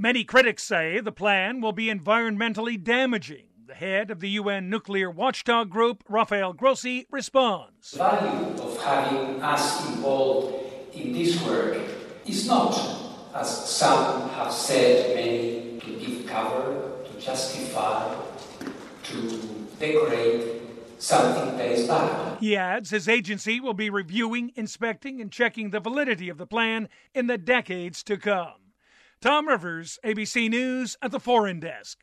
Many critics say the plan will be environmentally damaging. The head of the UN nuclear watchdog group, Rafael Grossi, responds. The value of having us involved in this work is not, as some have said, many, to give cover, to justify, to decorate something that is bad. He adds his agency will be reviewing, inspecting, and checking the validity of the plan in the decades to come. Tom Rivers, ABC News at the Foreign Desk.